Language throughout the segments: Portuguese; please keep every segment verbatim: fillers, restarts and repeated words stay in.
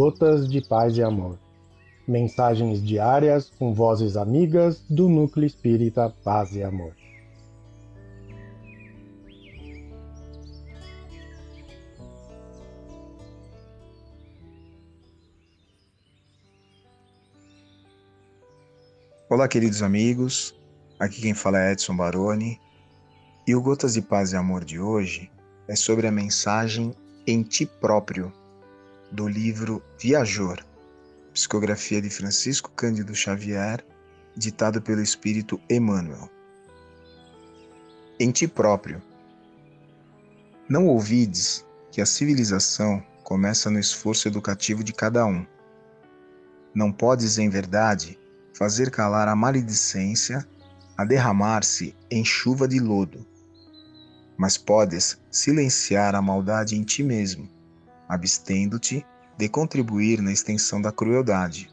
Gotas de Paz e Amor. Mensagens diárias com vozes amigas do Núcleo Espírita Paz e Amor. Olá, queridos amigos. Aqui quem fala é Edson Barone. E o Gotas de Paz e Amor de hoje é sobre a mensagem Em Ti Próprio, do livro Viajor, psicografia de Francisco Cândido Xavier, ditado pelo Espírito Emmanuel. Em ti próprio. Não ouvides que a civilização começa no esforço educativo de cada um. Não podes, em verdade, fazer calar a maledicência a derramar-se em chuva de lodo, mas podes silenciar a maldade em ti mesmo, abstendo-te de contribuir na extensão da crueldade.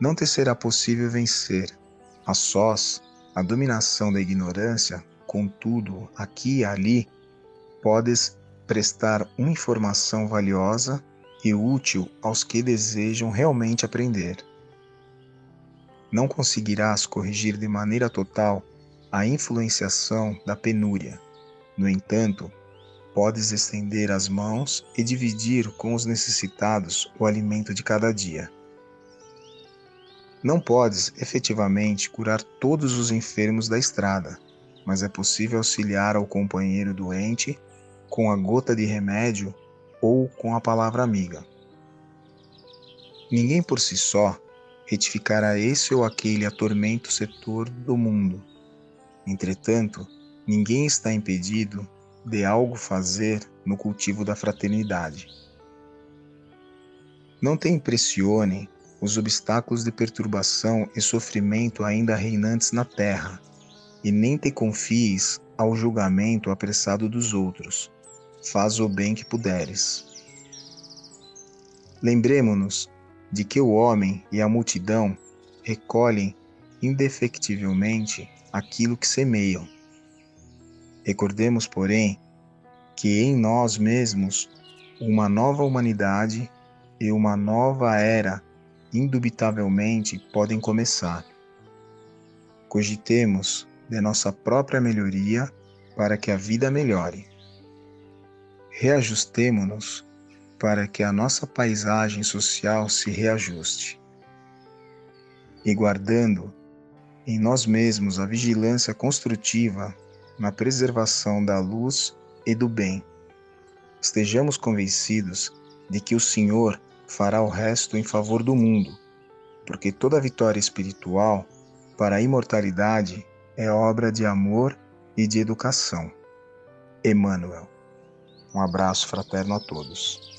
Não te será possível vencer, a sós, a dominação da ignorância, contudo, aqui e ali, podes prestar uma informação valiosa e útil aos que desejam realmente aprender. Não conseguirás corrigir de maneira total a influenciação da penúria. No entanto, podes estender as mãos e dividir com os necessitados o alimento de cada dia. Não podes efetivamente curar todos os enfermos da estrada, mas é possível auxiliar ao companheiro doente com a gota de remédio ou com a palavra amiga. Ninguém por si só retificará esse ou aquele atormento setor do mundo. Entretanto, ninguém está impedido de algo fazer no cultivo da fraternidade. Não te impressionem os obstáculos de perturbação e sofrimento ainda reinantes na terra, e nem te confies ao julgamento apressado dos outros. Faz o bem que puderes. Lembremo-nos de que o homem e a multidão recolhem indefectivelmente aquilo que semeiam. Recordemos, porém, que em nós mesmos uma nova humanidade e uma nova era indubitavelmente podem começar. Cogitemos de nossa própria melhoria para que a vida melhore. Reajustemo-nos para que a nossa paisagem social se reajuste. E guardando em nós mesmos a vigilância construtiva na preservação da luz e do bem, estejamos convencidos de que o Senhor fará o resto em favor do mundo, porque toda vitória espiritual para a imortalidade é obra de amor e de educação. Emmanuel. Um abraço fraterno a todos.